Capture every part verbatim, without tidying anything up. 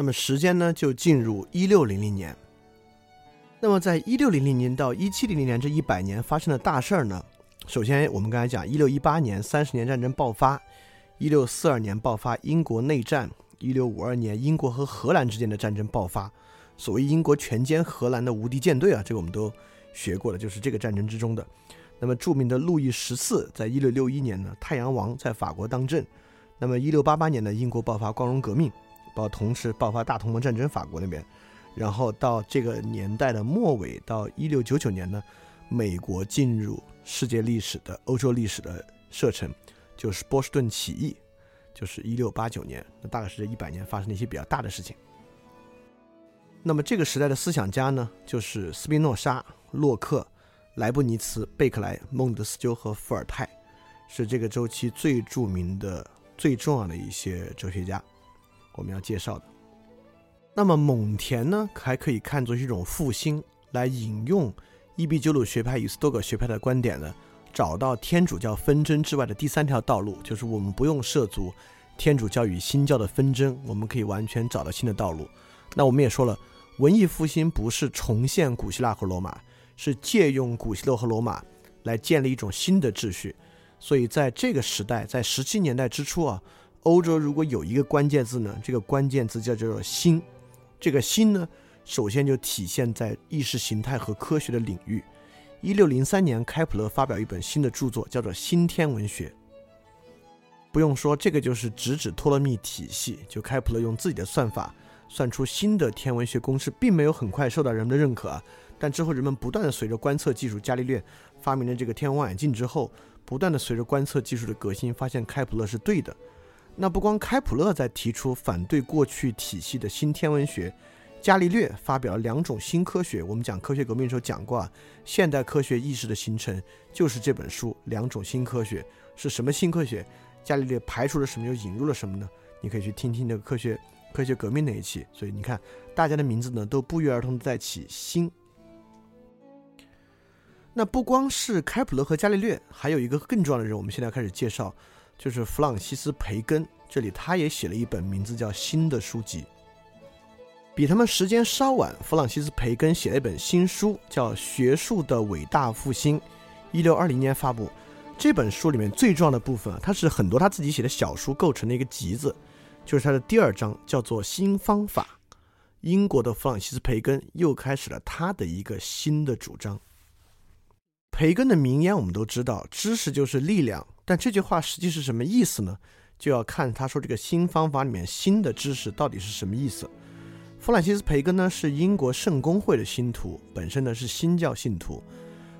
那么时间呢就进入一六零零年。那么在一六零零年到一七零零年这一百年发生的大事呢，首先我们刚才讲一六一八年三十年战争爆发，一六四二年爆发英国内战，一六五二年英国和荷兰之间的战争爆发，所谓英国全歼荷兰的无敌舰队啊，这个我们都学过了，就是这个战争之中的。那么著名的路易十四在一六六一年呢，太阳王在法国当政。那么一六八八年呢，英国爆发光荣革命，到同时爆发大同盟战争，法国那边。然后到这个年代的末尾，到一六九九年呢，美国进入世界历史的欧洲历史的射程，就是波士顿起义，就是一六八九年。那大概是这一百年发生了一些比较大的事情。那么这个时代的思想家呢，就是斯宾诺莎、洛克、莱布尼茨、贝克莱、孟德斯鸠和伏尔泰，是这个周期最著名的、最重要的一些哲学家，我们要介绍的。那么蒙田呢，还可以看作是一种复兴，来引用伊壁鸠鲁学派与斯多葛学派的观点呢，找到天主教纷争之外的第三条道路，就是我们不用涉足天主教与新教的纷争，我们可以完全找到新的道路。那我们也说了，文艺复兴不是重现古希腊和罗马，是借用古希腊和罗马来建立一种新的秩序。所以在这个时代，在十七年代之初啊，欧洲如果有一个关键字呢，这个关键字叫做新。这个新呢，首先就体现在意识形态和科学的领域。一六零三年开普勒发表一本新的著作，叫做新天文学。不用说，这个就是直指托勒密体系，就开普勒用自己的算法算出新的天文学公式，并没有很快受到人们的认可啊。但之后人们不断的随着观测技术，伽利略发明了这个天文望远镜之后，不断的随着观测技术的革新，发现开普勒是对的。那不光开普勒在提出反对过去体系的新天文学，伽利略发表了两种新科学。我们讲科学革命的时候讲过啊，现代科学意识的形成就是这本书《两种新科学》。是什么新科学？伽利略排除了什么又引入了什么呢？你可以去听听这个科学科学革命那一期。所以你看，大家的名字呢都不约而同在起新。那不光是开普勒和伽利略，还有一个更重要的人，我们现在开始介绍，就是弗朗西斯·培根。这里他也写了一本名字叫《新》的书籍。比他们时间稍晚，弗朗西斯·培根写了一本新书，叫《学术的伟大复兴》，一六二零年发布。这本书里面最重要的部分，它是很多他自己写的小书构成的一个集子，就是他的第二章，叫做《新方法》。英国的弗朗西斯·培根又开始了他的一个新的主张。培根的名言我们都知道，知识就是力量，但这句话实际是什么意思呢？就要看他说这个新方法里面新的知识到底是什么意思。弗朗西斯·培根呢，是英国圣公会的信徒，本身呢是新教信徒。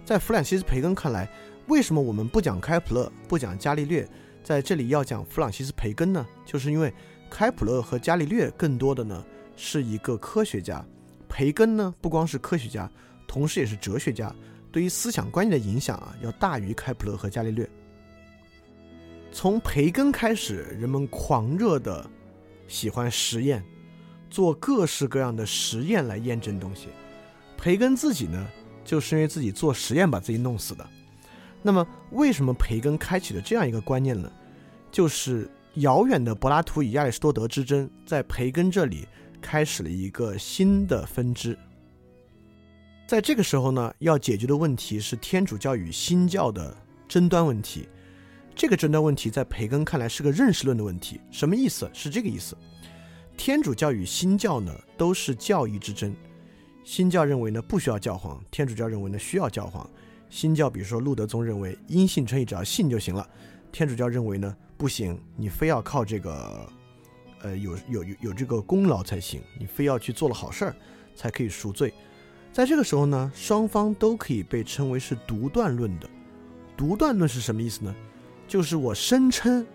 在弗朗西斯·培根看来，为什么我们不讲开普勒，不讲伽利略，在这里要讲弗朗西斯·培根呢？就是因为开普勒和伽利略更多的呢是一个科学家，培根呢不光是科学家，同时也是哲学家，对于思想观念的影响啊要大于开普勒和伽利略。从培根开始，人们狂热的喜欢实验，做各式各样的实验来验证东西。培根自己呢就是因为自己做实验把自己弄死的。那么为什么培根开启了这样一个观念呢？就是遥远的柏拉图与亚里士多德之争，在培根这里开始了一个新的分支。在这个时候呢，要解决的问题是天主教与新教的争端问题。这个争端问题在培根看来是个认识论的问题。什么意思？是这个意思，天主教与新教呢都是教义之争。新教认为呢不需要教皇，天主教认为呢需要教皇。新教比如说路德宗认为因信称义，只要信就行了。天主教认为呢不行，你非要靠这个呃有有有这个功劳才行，你非要去做了好事儿才可以赎罪。在这个时候呢，双方都可以被称为是独断论的。独断论是什么意思呢？就是我声称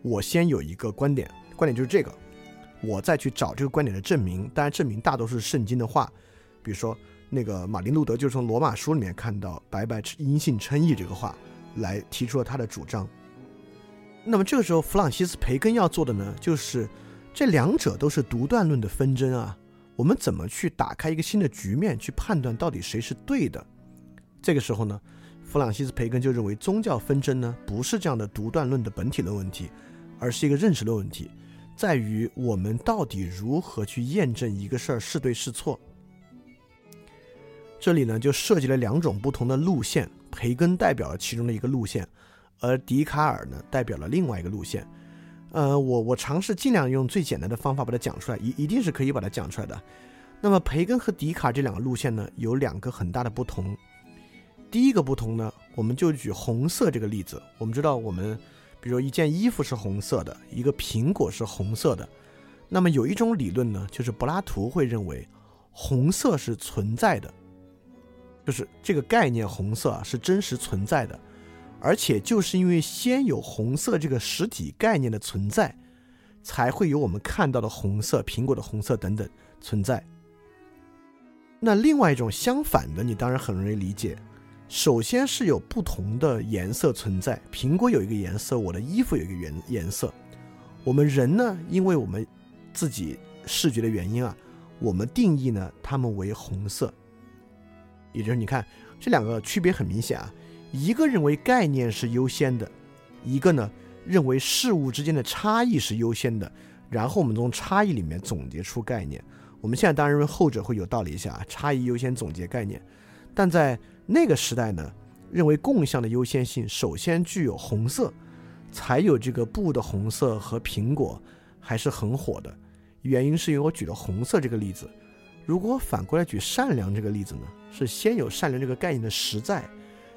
我先有一个观点，观点就是这个，我再去找这个观点的证明。当然证明大多数是圣经的话，比如说那个马丁路德就是从罗马书里面看到白白因信称义这个话来提出了他的主张。那么这个时候弗朗西斯·培根要做的呢，就是这两者都是独断论的纷争啊，我们怎么去打开一个新的局面去判断到底谁是对的。这个时候呢，弗朗西斯·培根就认为宗教纷争呢不是这样的独断论的本体论问题，而是一个认识论问题。在于我们到底如何去验证一个事儿是对是错。这里呢就涉及了两种不同的路线，培根代表了其中的一个路线，而笛卡尔呢代表了另外一个路线。呃，我我尝试尽量用最简单的方法把它讲出来，一一定是可以把它讲出来的。那么培根和笛卡尔这两个路线呢有两个很大的不同。第一个不同呢，我们就举红色这个例子。我们知道我们比如一件衣服是红色的，一个苹果是红色的。那么有一种理论呢，就是柏拉图会认为红色是存在的，就是这个概念红色、啊、是真实存在的，而且就是因为先有红色这个实体概念的存在，才会有我们看到的红色、苹果的红色等等存在。那另外一种相反的，你当然很容易理解。首先是有不同的颜色存在，苹果有一个颜色，我的衣服有一个颜色。我们人呢，因为我们自己视觉的原因啊，我们定义呢它们为红色。也就是你看，这两个区别很明显啊，一个认为概念是优先的，一个呢认为事物之间的差异是优先的，然后我们从差异里面总结出概念。我们现在当然认为后者会有道理一些啊，差异优先总结概念。但在那个时代呢，认为共享的优先性首先具有红色，才有这个布的红色和苹果还是很火的。原因是因为我举了红色这个例子，如果反过来举善良这个例子呢，是先有善良这个概念的实在，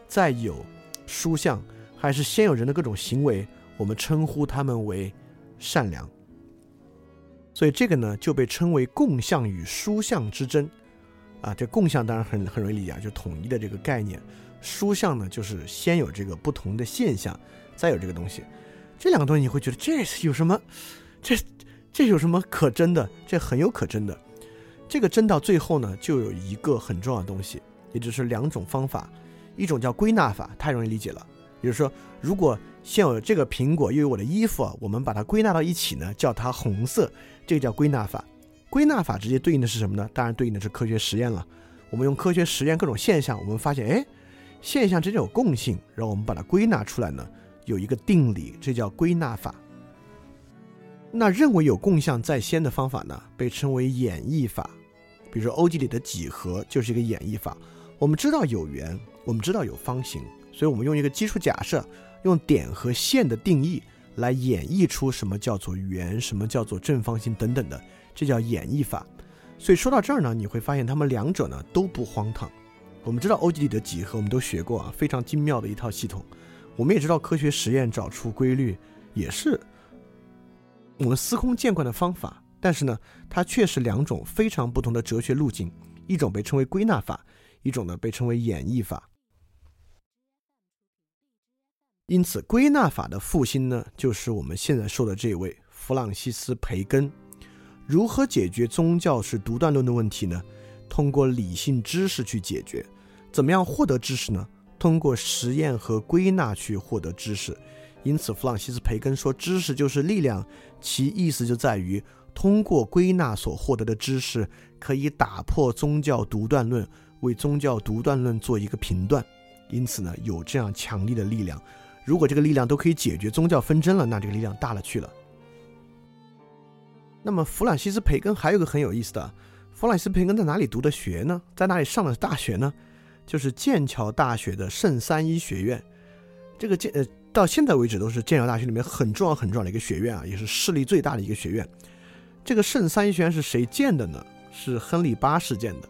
再有书相，还是先有人的各种行为，我们称呼他们为善良。所以这个呢就被称为共相与书相之争啊，这共相当然很很容易理解，就统一的这个概念。书相呢，就是先有这个不同的现象，再有这个东西。这两个东西你会觉得这有什么，这这有什么可争的？这很有可争的。这个争到最后呢，就有一个很重要的东西，也就是两种方法，一种叫归纳法，太容易理解了。比如说，如果先有这个苹果，又有我的衣服啊，我们把它归纳到一起呢，叫它红色，这个叫归纳法。归纳法直接对应的是什么呢？当然对应的是科学实验了。我们用科学实验各种现象，我们发现哎，现象之间有共性，然后我们把它归纳出来呢，有一个定理，这叫归纳法。那认为有共相在先的方法呢，被称为演绎法。比如说欧几里得的几何就是一个演绎法。我们知道有圆，我们知道有方形，所以我们用一个基础假设，用点和线的定义来演绎出什么叫做圆，什么叫做正方形等等的，这叫演绎法。所以说到这儿呢，你会发现他们两者呢都不荒唐。我们知道欧几里得几何，我们都学过啊，非常精妙的一套系统。我们也知道科学实验找出规律也是我们司空见惯的方法，但是呢，它确实两种非常不同的哲学路径，一种被称为归纳法，一种呢被称为演绎法。因此，归纳法的复兴呢，就是我们现在说的这位弗朗西斯·培根。如何解决宗教是独断论的问题呢？通过理性知识去解决。怎么样获得知识呢？通过实验和归纳去获得知识。因此弗朗西斯·培根说知识就是力量，其意思就在于通过归纳所获得的知识可以打破宗教独断论，为宗教独断论做一个评断。因此呢，有这样强力的力量。如果这个力量都可以解决宗教纷争了，那这个力量大了去了。那么弗朗西斯·培根还有个很有意思的，弗朗西斯·培根在哪里读的学呢？在哪里上的大学呢？就是剑桥大学的圣三一学院。这个剑、呃、到现在为止都是剑桥大学里面很重要很重要的一个学院啊，也是势力最大的一个学院。这个圣三一学院是谁建的呢？是亨利八世建的，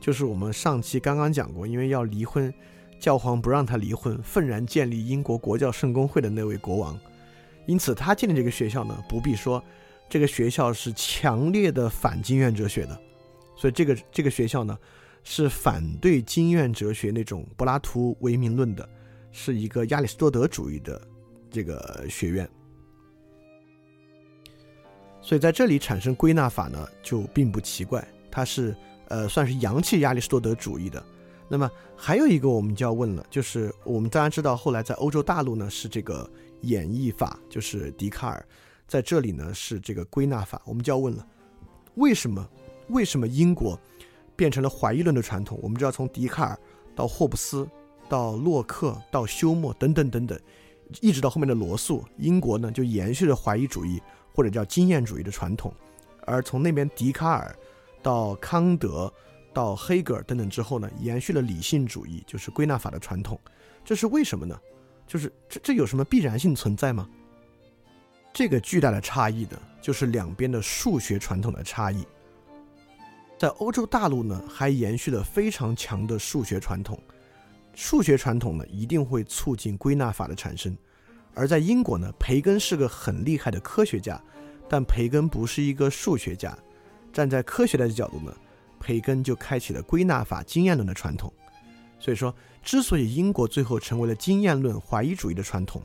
就是我们上期刚刚讲过，因为要离婚，教皇不让他离婚，愤然建立英国国教圣公会的那位国王。因此他建立这个学校呢，不必说这个学校是强烈的反经验哲学的，所以这个这个学校呢是反对经验哲学那种柏拉图唯名论的，是一个亚里士多德主义的这个学院。所以在这里产生归纳法呢，就并不奇怪，它是呃算是洋气亚里士多德主义的。那么还有一个我们就要问了，就是我们当然知道后来在欧洲大陆呢是这个演绎法，就是笛卡尔。在这里呢是这个归纳法。我们就要问了，为什么为什么英国变成了怀疑论的传统？我们知道从笛卡尔到霍布斯到洛克到休谟等等等等，一直到后面的罗素，英国呢就延续了怀疑主义，或者叫经验主义的传统。而从那边笛卡尔到康德到黑格尔等等之后呢，延续了理性主义，就是归纳法的传统。这是为什么呢？就是这这有什么必然性存在吗？这个巨大的差异呢，就是两边的数学传统的差异。在欧洲大陆呢，还延续了非常强的数学传统，数学传统呢一定会促进归纳法的产生。而在英国呢，培根是个很厉害的科学家，但培根不是一个数学家。站在科学的角度呢，培根就开启了归纳法经验论的传统。所以说，之所以英国最后成为了经验论怀疑主义的传统，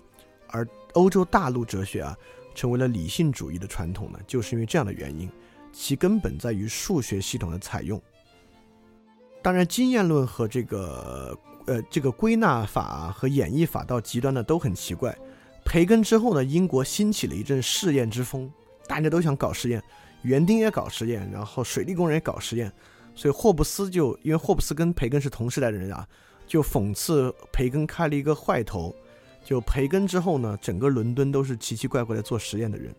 而欧洲大陆哲学啊成为了理性主义的传统呢，就是因为这样的原因，其根本在于数学系统的采用。当然，经验论和这个呃这个归纳法和演绎法到极端呢都很奇怪。培根之后呢，英国兴起了一阵试验之风，大家都想搞实验，园丁也搞实验，然后水利工人也搞实验。所以霍布斯就因为霍布斯跟培根是同时代的人啊，就讽刺培根开了一个坏头。就培根之后呢，整个伦敦都是奇奇怪怪的做实验的人。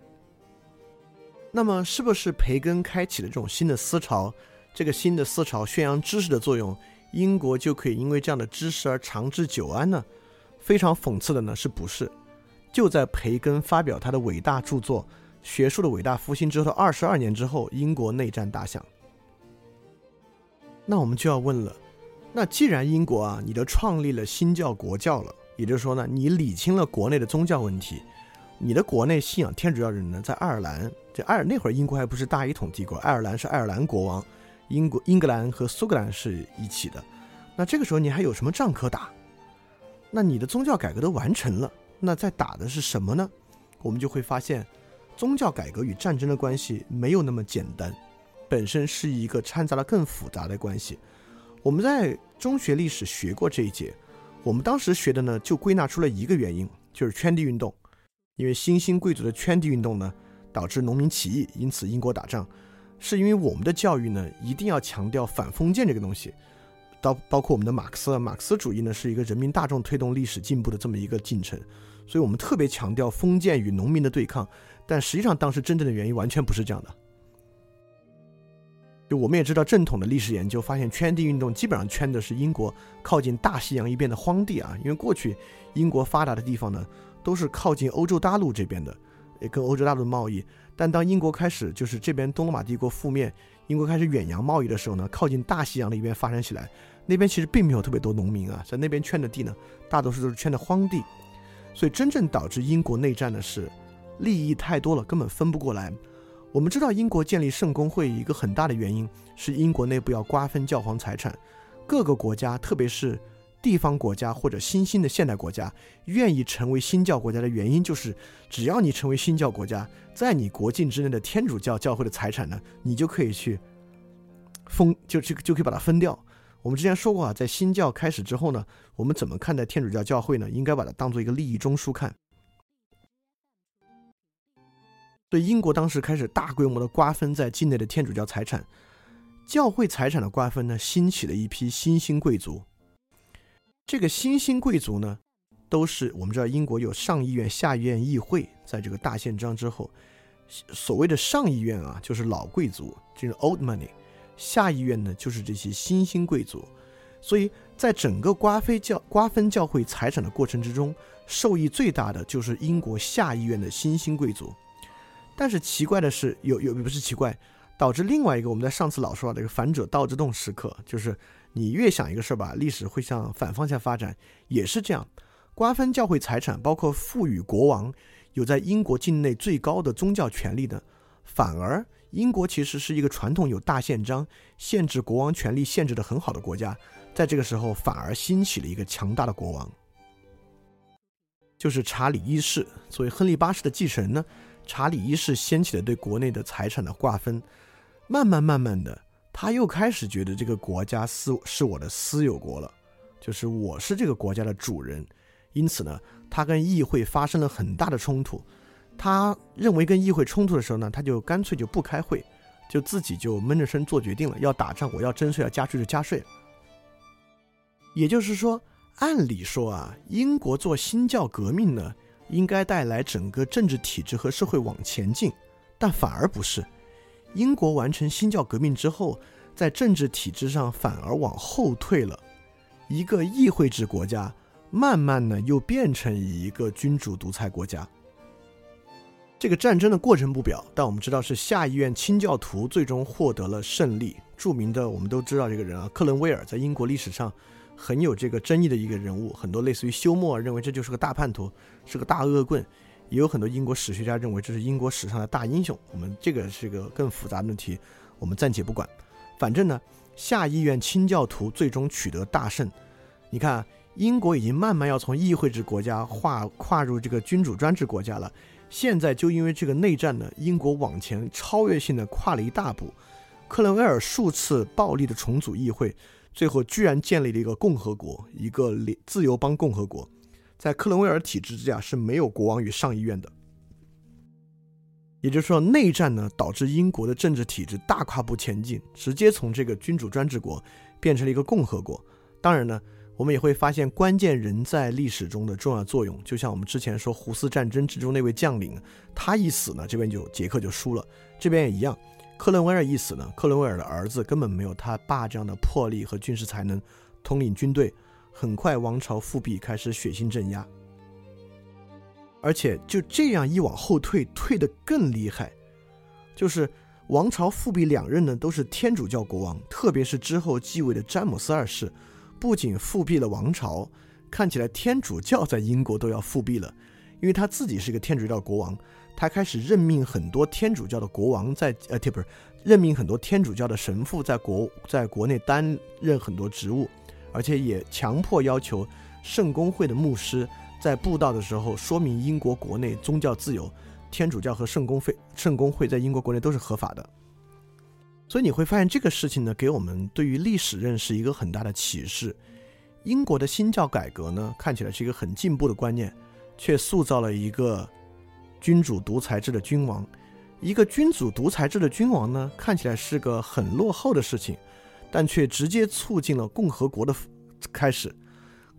那么是不是培根开启了这种新的思潮，这个新的思潮宣扬知识的作用，英国就可以因为这样的知识而长治久安呢？非常讽刺的呢，是不是就在培根发表他的伟大著作《学术的伟大复兴》之后的二十二年之后，英国内战打响。那我们就要问了，那既然英国啊，你都创立了新教国教了，也就是说呢，你理清了国内的宗教问题，你的国内信仰天主教人呢，在爱尔兰，这爱尔那会儿英国还不是大一统帝国，爱尔兰是爱尔兰国王，英国英格兰和苏格兰是一起的。那这个时候你还有什么仗可打？那你的宗教改革都完成了，那在打的是什么呢？我们就会发现，宗教改革与战争的关系没有那么简单，本身是一个掺杂了更复杂的关系。我们在中学历史学过这一节，我们当时学的呢，就归纳出了一个原因，就是圈地运动。因为新兴贵族的圈地运动呢，导致农民起义，因此英国打仗。是因为我们的教育呢，一定要强调反封建这个东西，到包括我们的马克思，马克思主义呢是一个人民大众推动历史进步的这么一个进程，所以我们特别强调封建与农民的对抗，但实际上当时真正的原因完全不是这样的。就我们也知道，正统的历史研究发现，圈地运动基本上圈的是英国靠近大西洋一边的荒地啊，因为过去英国发达的地方呢，都是靠近欧洲大陆这边的，跟欧洲大陆的贸易。但当英国开始就是这边东罗马帝国覆灭，英国开始远洋贸易的时候呢，靠近大西洋的一边发展起来，那边其实并没有特别多农民啊，在那边圈的地呢，大多数都是圈的荒地。所以真正导致英国内战的是利益太多了，根本分不过来。我们知道英国建立圣公会一个很大的原因是英国内部要瓜分教皇财产，各个国家特别是地方国家或者新兴的现代国家愿意成为新教国家的原因，就是只要你成为新教国家，在你国境之内的天主教教会的财产呢，你就可以去分，就就就可以把它分掉。我们之前说过啊，在新教开始之后呢，我们怎么看待天主教教会呢？应该把它当作一个利益中枢看。所以英国当时开始大规模的瓜分在境内的天主教财产，教会财产的瓜分呢，兴起了一批新兴贵族。这个新兴贵族呢，都是我们知道英国有上议院、下议院、议会，在这个大宪章之后，所谓的上议院啊，就是老贵族，就是 old money； 下议院呢，就是这些新兴贵族。所以在整个瓜分教瓜分教会财产的过程之中，受益最大的就是英国下议院的新兴贵族。但是奇怪的是，有有不是奇怪，导致另外一个我们在上次老说到的一个反者道之动时刻，就是你越想一个事吧，历史会向反方向发展，也是这样。瓜分教会财产，包括赋予国王有在英国境内最高的宗教权力的，反而英国其实是一个传统有大宪章限制国王权力限制的很好的国家，在这个时候反而兴起了一个强大的国王，就是查理一世。作为亨利八世的继承人呢，查理一世掀起了对国内的财产的瓜分，慢慢慢慢的，他又开始觉得这个国家是我的私有国了，就是我是这个国家的主人。因此呢，他跟议会发生了很大的冲突。他认为跟议会冲突的时候呢，他就干脆就不开会，就自己就闷着声做决定了。要打仗，我要征税，要加税就加税。也就是说，按理说啊，英国做新教革命呢，应该带来整个政治体制和社会往前进，但反而不是。英国完成新教革命之后，在政治体制上反而往后退了。一个议会制国家慢慢呢又变成一个君主独裁国家。这个战争的过程不表，但我们知道是下议院清教徒最终获得了胜利。著名的我们都知道这个人啊，克伦威尔在英国历史上很有这个争议的一个人物，很多类似于休谟认为这就是个大叛徒，是个大恶棍，也有很多英国史学家认为这是英国史上的大英雄。我们这个是个更复杂的问题，我们暂且不管。反正呢，下议院清教徒最终取得大胜。你看啊，英国已经慢慢要从议会制国家跨跨入这个君主专制国家了。现在就因为这个内战呢，英国往前超越性的跨了一大步。克伦威尔数次暴力的重组议会，最后居然建立了一个共和国，一个自由邦共和国。在克伦威尔体制之下是没有国王与上议院的。也就是说，内战呢导致英国的政治体制大跨步前进，直接从这个君主专制国变成了一个共和国。当然呢，我们也会发现关键人在历史中的重要作用，就像我们之前说胡斯战争之中那位将领，他一死呢，这边就捷克就输了，这边也一样。克伦威尔一死呢，克伦威尔的儿子根本没有他爸这样的魄力和军事才能统领军队，很快王朝复辟，开始血腥镇压。而且就这样一往后退，退得更厉害，就是王朝复辟两任呢都是天主教国王，特别是之后继位的詹姆斯二世，不仅复辟了王朝，看起来天主教在英国都要复辟了，因为他自己是个天主教国王，他开始任命很多天主教的国王在呃，不是任命很多天主教的神父在国在国内担任很多职务，而且也强迫要求圣公会的牧师在布道的时候说明英国国内宗教自由，天主教和圣公会圣公会在英国国内都是合法的。所以你会发现这个事情呢，给我们对于历史认识一个很大的启示。英国的新教改革呢，看起来是一个很进步的观念，却塑造了一个君主独裁制的君王。一个君主独裁制的君王呢，看起来是个很落后的事情，但却直接促进了共和国的开始。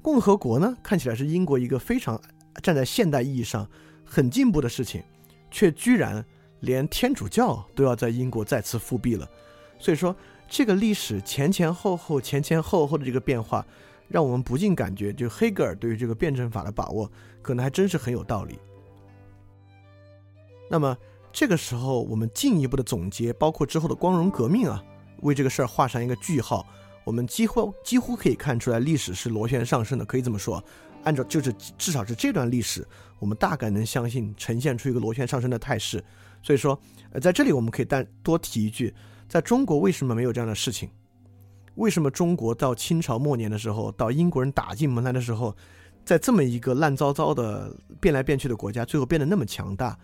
共和国呢，看起来是英国一个非常站在现代意义上很进步的事情，却居然连天主教都要在英国再次复辟了。所以说这个历史前前后后前前后后的这个变化，让我们不禁感觉就黑格尔对于这个辩证法的把握可能还真是很有道理。那么这个时候我们进一步的总结，包括之后的光荣革命啊，为这个事儿画上一个句号。我们几乎几乎可以看出来历史是螺旋上升的，可以这么说，按照就是至少是这段历史，我们大概能相信呈现出一个螺旋上升的态势。所以说在这里我们可以多提一句，在中国为什么没有这样的事情？为什么中国到清朝末年的时候，到英国人打进门来的时候，在这么一个烂糟糟的变来变去的国家最后变得那么强大？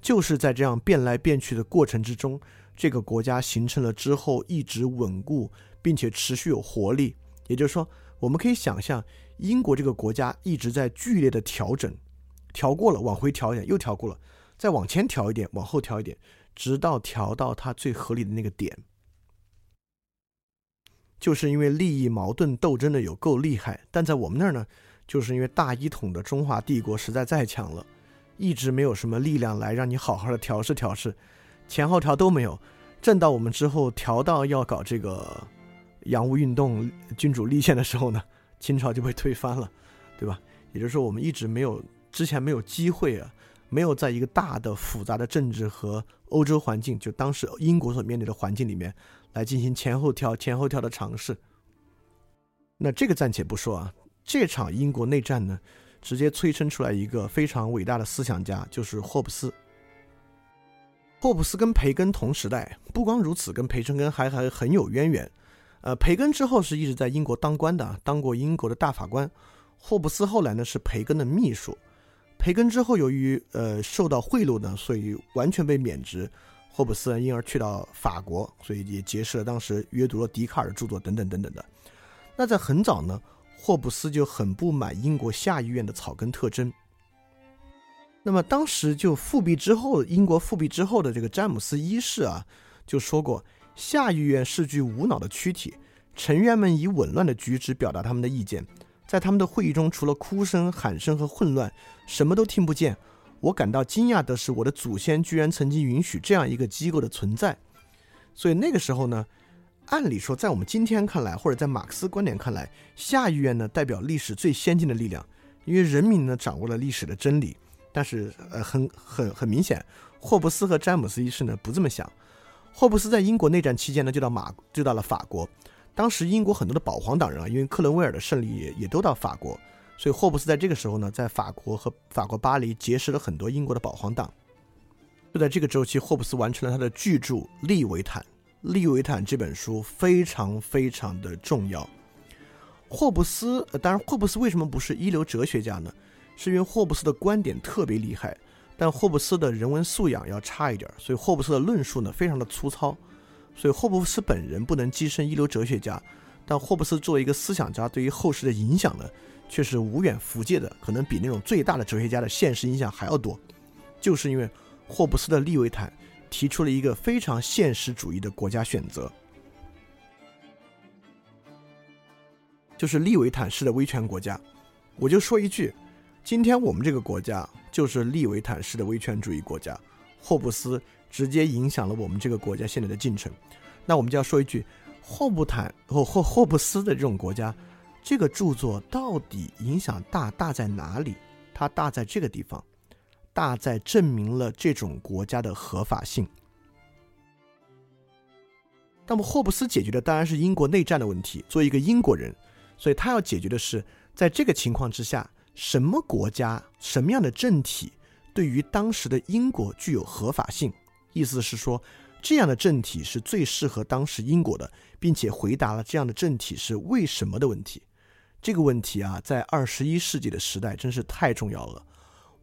就是在这样变来变去的过程之中，这个国家形成了之后一直稳固并且持续有活力。也就是说，我们可以想象英国这个国家一直在剧烈的调整，调过了往回调一点，又调过了再往前调一点，往后调一点，直到调到它最合理的那个点。就是因为利益矛盾斗争的有够厉害，但在我们那儿呢，就是因为大一统的中华帝国实在太强了，一直没有什么力量来让你好好的调试调试，前后调都没有。正到我们之后调到要搞这个洋务运动、君主立宪的时候呢，清朝就被推翻了，对吧？也就是说，我们一直没有之前没有机会啊。没有在一个大的复杂的政治和欧洲环境，就当时英国所面对的环境里面来进行前后跳前后跳的尝试。那这个暂且不说啊，这场英国内战呢，直接催生出来一个非常伟大的思想家，就是霍布斯。霍布斯跟培根同时代，不光如此，跟培根还还很有渊源。呃，培根之后是一直在英国当官的，当过英国的大法官。霍布斯后来呢是培根的秘书。培根之后由于呃受到贿赂呢，所以完全被免职。霍布斯因而去到法国，所以也结识了当时阅读了笛卡尔著作等等等等的。那在很早呢，霍布斯就很不满英国下议院的草根特征。那么当时就复辟之后，英国复辟之后的这个詹姆斯一世啊，就说过，下议院是具无脑的躯体，成员们以紊乱的举止表达他们的意见，在他们的会议中，除了哭声、喊声和混乱，什么都听不见。我感到惊讶的是，我的祖先居然曾经允许这样一个机构的存在。所以那个时候呢，按理说在我们今天看来，或者在马克思观点看来，下议院呢代表历史最先进的力量，因为人民呢掌握了历史的真理。但是、呃、很, 很, 很明显，霍布斯和詹姆斯一世呢不这么想。霍布斯在英国内战期间呢就 到, 马就到了法国，当时英国很多的保皇党人啊，因为克伦威尔的胜利 也, 也都到法国，所以霍布斯在这个时候呢在法国和法国巴黎结识了很多英国的保皇党。就在这个周期，霍布斯完成了他的巨著《利维坦》。《利维坦》这本书非常非常的重要。霍布斯、呃、当然霍布斯为什么不是一流哲学家呢？是因为霍布斯的观点特别厉害，但霍布斯的人文素养要差一点，所以霍布斯的论述呢非常的粗糙，所以霍布斯本人不能跻身一流哲学家，但霍布斯作为一个思想家对于后世的影响呢却是无远弗届的，可能比那种最大的哲学家的现实影响还要多。就是因为霍布斯的《利维坦》提出了一个非常现实主义的国家选择，就是利维坦式的威权国家。我就说一句，今天我们这个国家就是利维坦式的威权主义国家，霍布斯直接影响了我们这个国家现在的进程。那我们就要说一句，霍布坦或霍布斯的这种国家，这个著作到底影响大大在哪里？它大在这个地方，大在证明了这种国家的合法性。那么霍布斯解决的当然是英国内战的问题，作为一个英国人，所以他要解决的是在这个情况之下，什么国家什么样的政体对于当时的英国具有合法性，意思是说这样的政体是最适合当时英国的，并且回答了这样的政体是为什么的问题。这个问题啊，在二十一世纪的时代真是太重要了。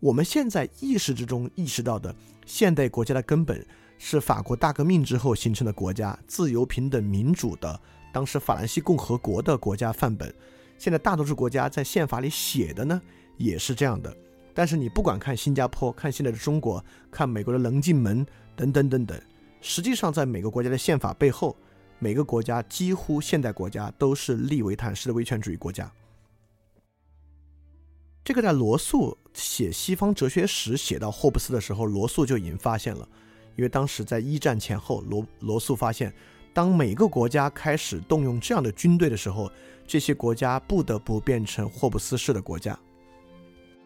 我们现在意识之中意识到的现代国家的根本是法国大革命之后形成的国家，自由平等民主的当时法兰西共和国的国家范本。现在大多数国家在宪法里写的呢也是这样的，但是你不管看新加坡，看现在的中国，看美国的棱镜门等等等等，实际上在每个国家的宪法背后，每个国家几乎现代国家都是利维坦式的威权主义国家。这个在罗素写西方哲学史写到霍布斯的时候，罗素就已经发现了，因为当时在一战前后 罗, 罗素发现当每个国家开始动用这样的军队的时候，这些国家不得不变成霍布斯式的国家。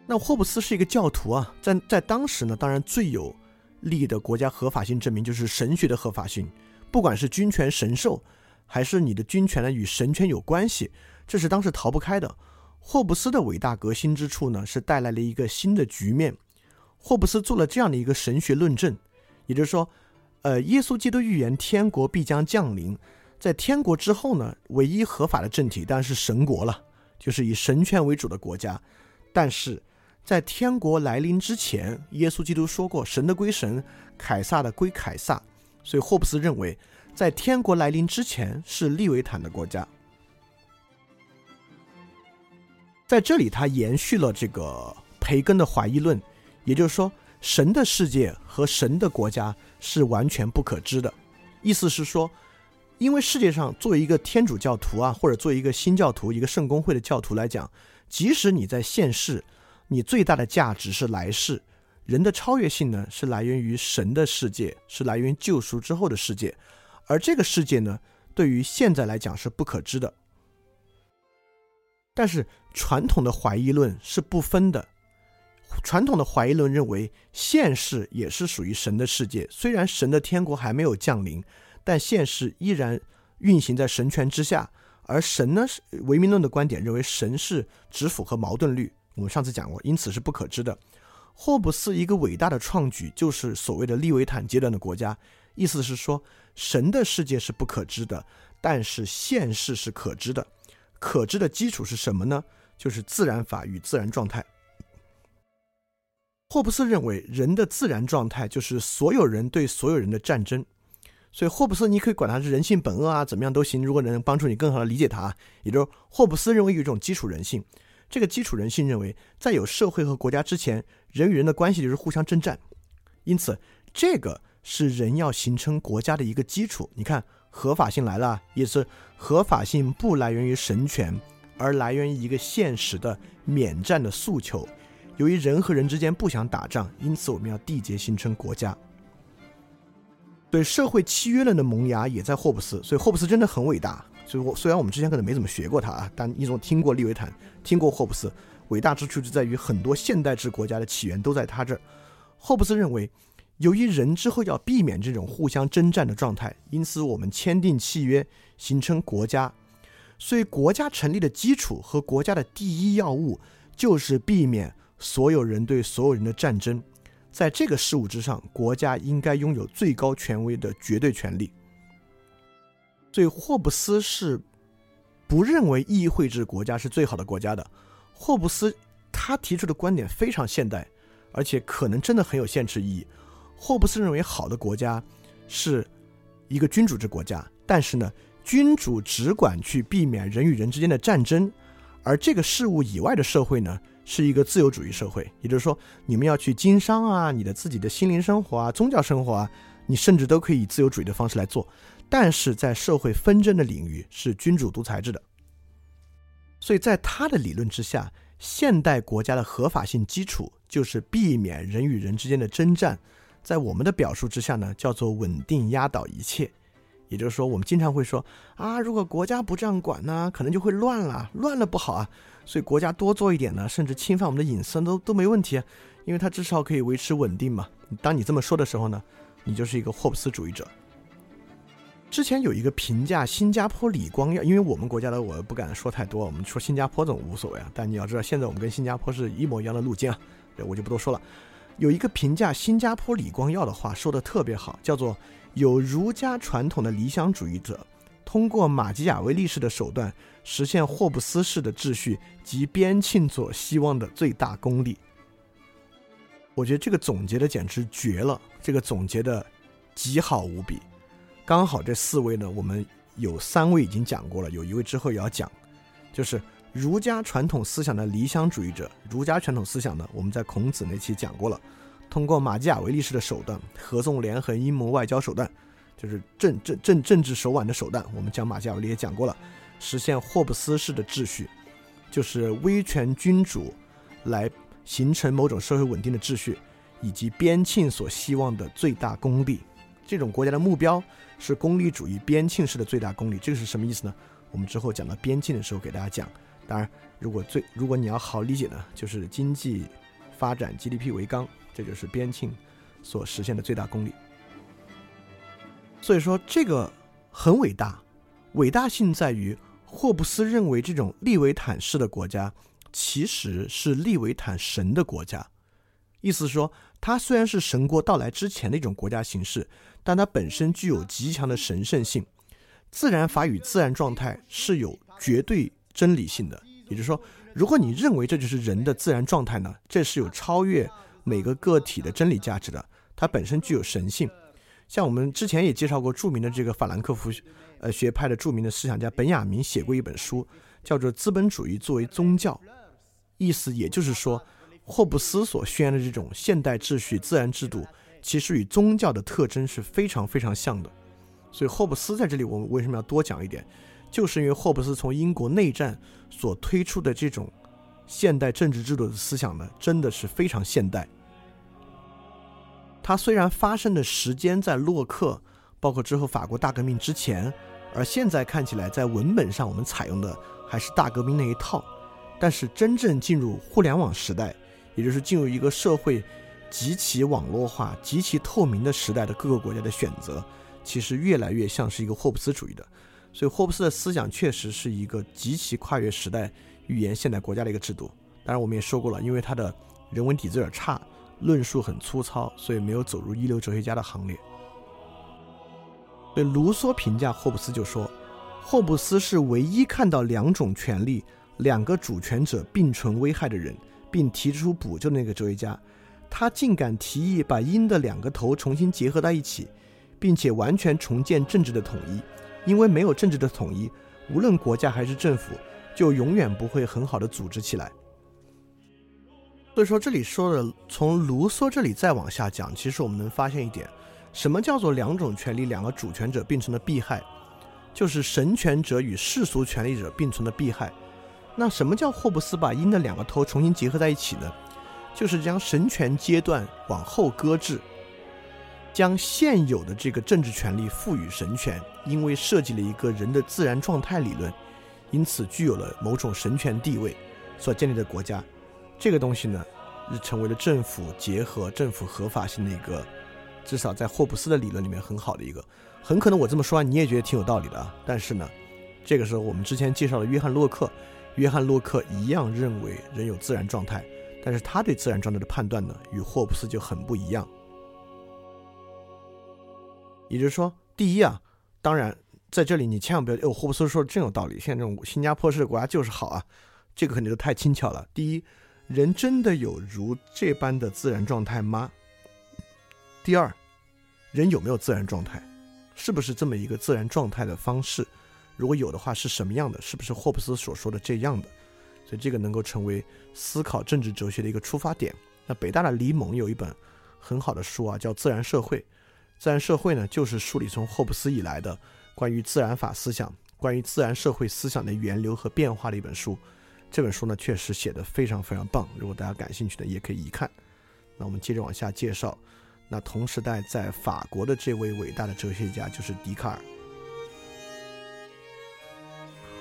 那霍布斯是一个教徒啊，在在当时呢，当然最有力的国家合法性证明就是神学的合法性，不管是君权神授，还是你的君权呢与神权有关系，这是当时逃不开的。霍布斯的伟大革新之处呢，是带来了一个新的局面。霍布斯做了这样的一个神学论证，也就是说呃，耶稣基督预言天国必将降临，在天国之后呢，唯一合法的政体当然是神国了，就是以神权为主的国家。但是在天国来临之前，耶稣基督说过神的归神，凯撒的归凯撒，所以霍布斯认为在天国来临之前是利维坦的国家。在这里他延续了这个培根的怀疑论，也就是说神的世界和神的国家是完全不可知的，意思是说，因为世界上作为一个天主教徒啊，或者作为一个新教徒、一个圣公会的教徒来讲，即使你在现世，你最大的价值是来世，人的超越性呢是来源于神的世界，是来源于救赎之后的世界，而这个世界呢，对于现在来讲是不可知的。但是传统的怀疑论是不分的。传统的怀疑论认为现世也是属于神的世界，虽然神的天国还没有降临，但现世依然运行在神权之下。而神呢，唯名论的观点认为神是只符合矛盾律，我们上次讲过，因此是不可知的。霍布斯一个伟大的创举就是所谓的利维坦阶段的国家，意思是说神的世界是不可知的，但是现世是可知的。可知的基础是什么呢？就是自然法与自然状态。霍布斯认为人的自然状态就是所有人对所有人的战争，所以霍布斯你可以管它是人性本恶啊，怎么样都行，如果能帮助你更好的理解它，也就是霍布斯认为有一种基础人性，这个基础人性认为在有社会和国家之前，人与人的关系就是互相征战，因此这个是人要形成国家的一个基础。你看合法性来了，也是合法性不来源于神权，而来源于一个现实的免战的诉求。由于人和人之间不想打仗，因此我们要缔结形成国家。对，社会契约论的萌芽也在霍布斯，所以霍布斯真的很伟大。所以我虽然我们之前可能没怎么学过他啊，但你总听过利维坦，听过霍布斯，伟大之处就在于很多现代制国家的起源都在他这儿。霍布斯认为，由于人之后要避免这种互相征战的状态，因此我们签订契约，形成国家。所以国家成立的基础和国家的第一要务就是避免所有人对所有人的战争。在这个事物之上，国家应该拥有最高权威的绝对权利。所以霍布斯是不认为议会制国家是最好的国家的。霍布斯他提出的观点非常现代，而且可能真的很有现实意义。霍布斯认为好的国家是一个君主制国家，但是呢，君主只管去避免人与人之间的战争，而这个事物以外的社会呢，是一个自由主义社会。也就是说，你们要去经商啊，你的自己的心灵生活啊，宗教生活啊，你甚至都可以以自由主义的方式来做，但是在社会纷争的领域是君主独裁制的。所以在他的理论之下，现代国家的合法性基础就是避免人与人之间的征战，在我们的表述之下呢，叫做稳定压倒一切。也就是说，我们经常会说啊，如果国家不这样管呢，可能就会乱了，乱了不好啊，所以国家多做一点呢，甚至侵犯我们的隐私都都没问题，因为它至少可以维持稳定嘛。当你这么说的时候呢，你就是一个霍布斯主义者。之前有一个评价新加坡李光耀，因为我们国家的我不敢说太多，我们说新加坡总无所谓啊，但你要知道现在我们跟新加坡是一模一样的路径啊，我就不多说了。有一个评价新加坡李光耀的话说得特别好，叫做有儒家传统的理想主义者通过马基雅维利式的手段实现霍布斯式的秩序及边沁所希望的最大功利。我觉得这个总结的简直绝了，这个总结的极好无比。刚好这四位呢，我们有三位已经讲过了，有一位之后也要讲，就是儒家传统思想的理想主义者。儒家传统思想呢，我们在孔子那期讲过了，通过马基雅维利式的手段，合纵连横、阴谋外交手段，就是政政政政治手腕的手段，我们讲马基雅维利也讲过了，实现霍布斯式的秩序，就是威权君主来形成某种社会稳定的秩序，以及边沁所希望的最大公利。这种国家的目标是功利主义边沁式的最大公利。这个是什么意思呢？我们之后讲到边沁的时候给大家讲。当然如果最如果你要好理解呢，就是经济发展 G D P 为纲，这就是边沁所实现的最大公利。所以说这个很伟大，伟大性在于霍布斯认为这种利维坦式的国家其实是利维坦神的国家。意思是说，它虽然是神国到来之前的一种国家形式，但它本身具有极强的神圣性，自然法与自然状态是有绝对真理性的。也就是说，如果你认为这就是人的自然状态呢，这是有超越每个个体的真理价值的，它本身具有神性。像我们之前也介绍过著名的这个法兰克福呃学派的著名的思想家本雅明写过一本书，叫做《资本主义作为宗教》。意思也就是说，霍布斯所宣扬的这种现代秩序、自然制度，其实与宗教的特征是非常非常像的。所以霍布斯在这里我们为什么要多讲一点，就是因为霍布斯从英国内战所推出的这种现代政治制度的思想呢，真的是非常现代。它虽然发生的时间在洛克，包括之后法国大革命之前，而现在看起来在文本上我们采用的还是大革命那一套，但是真正进入互联网时代，也就是进入一个社会极其网络化、极其透明的时代的各个国家的选择，其实越来越像是一个霍布斯主义的。所以霍布斯的思想确实是一个极其跨越时代、预言现代国家的一个制度。当然我们也说过了，因为他的人文底子有点差，论述很粗糙，所以没有走入一流哲学家的行列。所以卢梭评价霍布斯就说，霍布斯是唯一看到两种权利、两个主权者并存危害的人，并提出补救的那个哲学家。他竟敢提议把鹰的两个头重新结合在一起，并且完全重建政治的统一。因为没有政治的统一，无论国家还是政府，就永远不会很好的组织起来。所以说这里说的，从卢梭这里再往下讲，其实我们能发现一点，什么叫做两种权利、两个主权者并存的弊害，就是神权者与世俗权力者并存的弊害。那什么叫霍布斯把鹰的两个头重新结合在一起呢？就是将神权阶段往后搁置，将现有的这个政治权力赋予神权，因为设计了一个人的自然状态理论，因此具有了某种神权地位所建立的国家，这个东西呢成为了政府结合政府合法性的一个，至少在霍布斯的理论里面很好的一个，很可能我这么说完你也觉得挺有道理的啊。但是呢，这个时候我们之前介绍了约翰洛克，约翰洛克一样认为人有自然状态，但是他对自然状态的判断呢与霍布斯就很不一样。也就是说，第一啊，当然在这里你千万不要哦，霍布斯说的真有道理，现在这种新加坡式的国家就是好啊，这个肯定都太轻巧了。第一，人真的有如这般的自然状态吗？第二，人有没有自然状态？是不是这么一个自然状态的方式？如果有的话，是什么样的？是不是霍布斯所说的这样的？所以这个能够成为思考政治哲学的一个出发点。那北大的李猛有一本很好的书啊，叫《自然社会》。自然社会呢，就是梳理从霍布斯以来的关于自然法思想、关于自然社会思想的源流和变化的一本书。这本书呢，确实写得非常非常棒，如果大家感兴趣的也可以一看。那我们接着往下介绍。那同时代在法国的这位伟大的哲学家就是笛卡尔。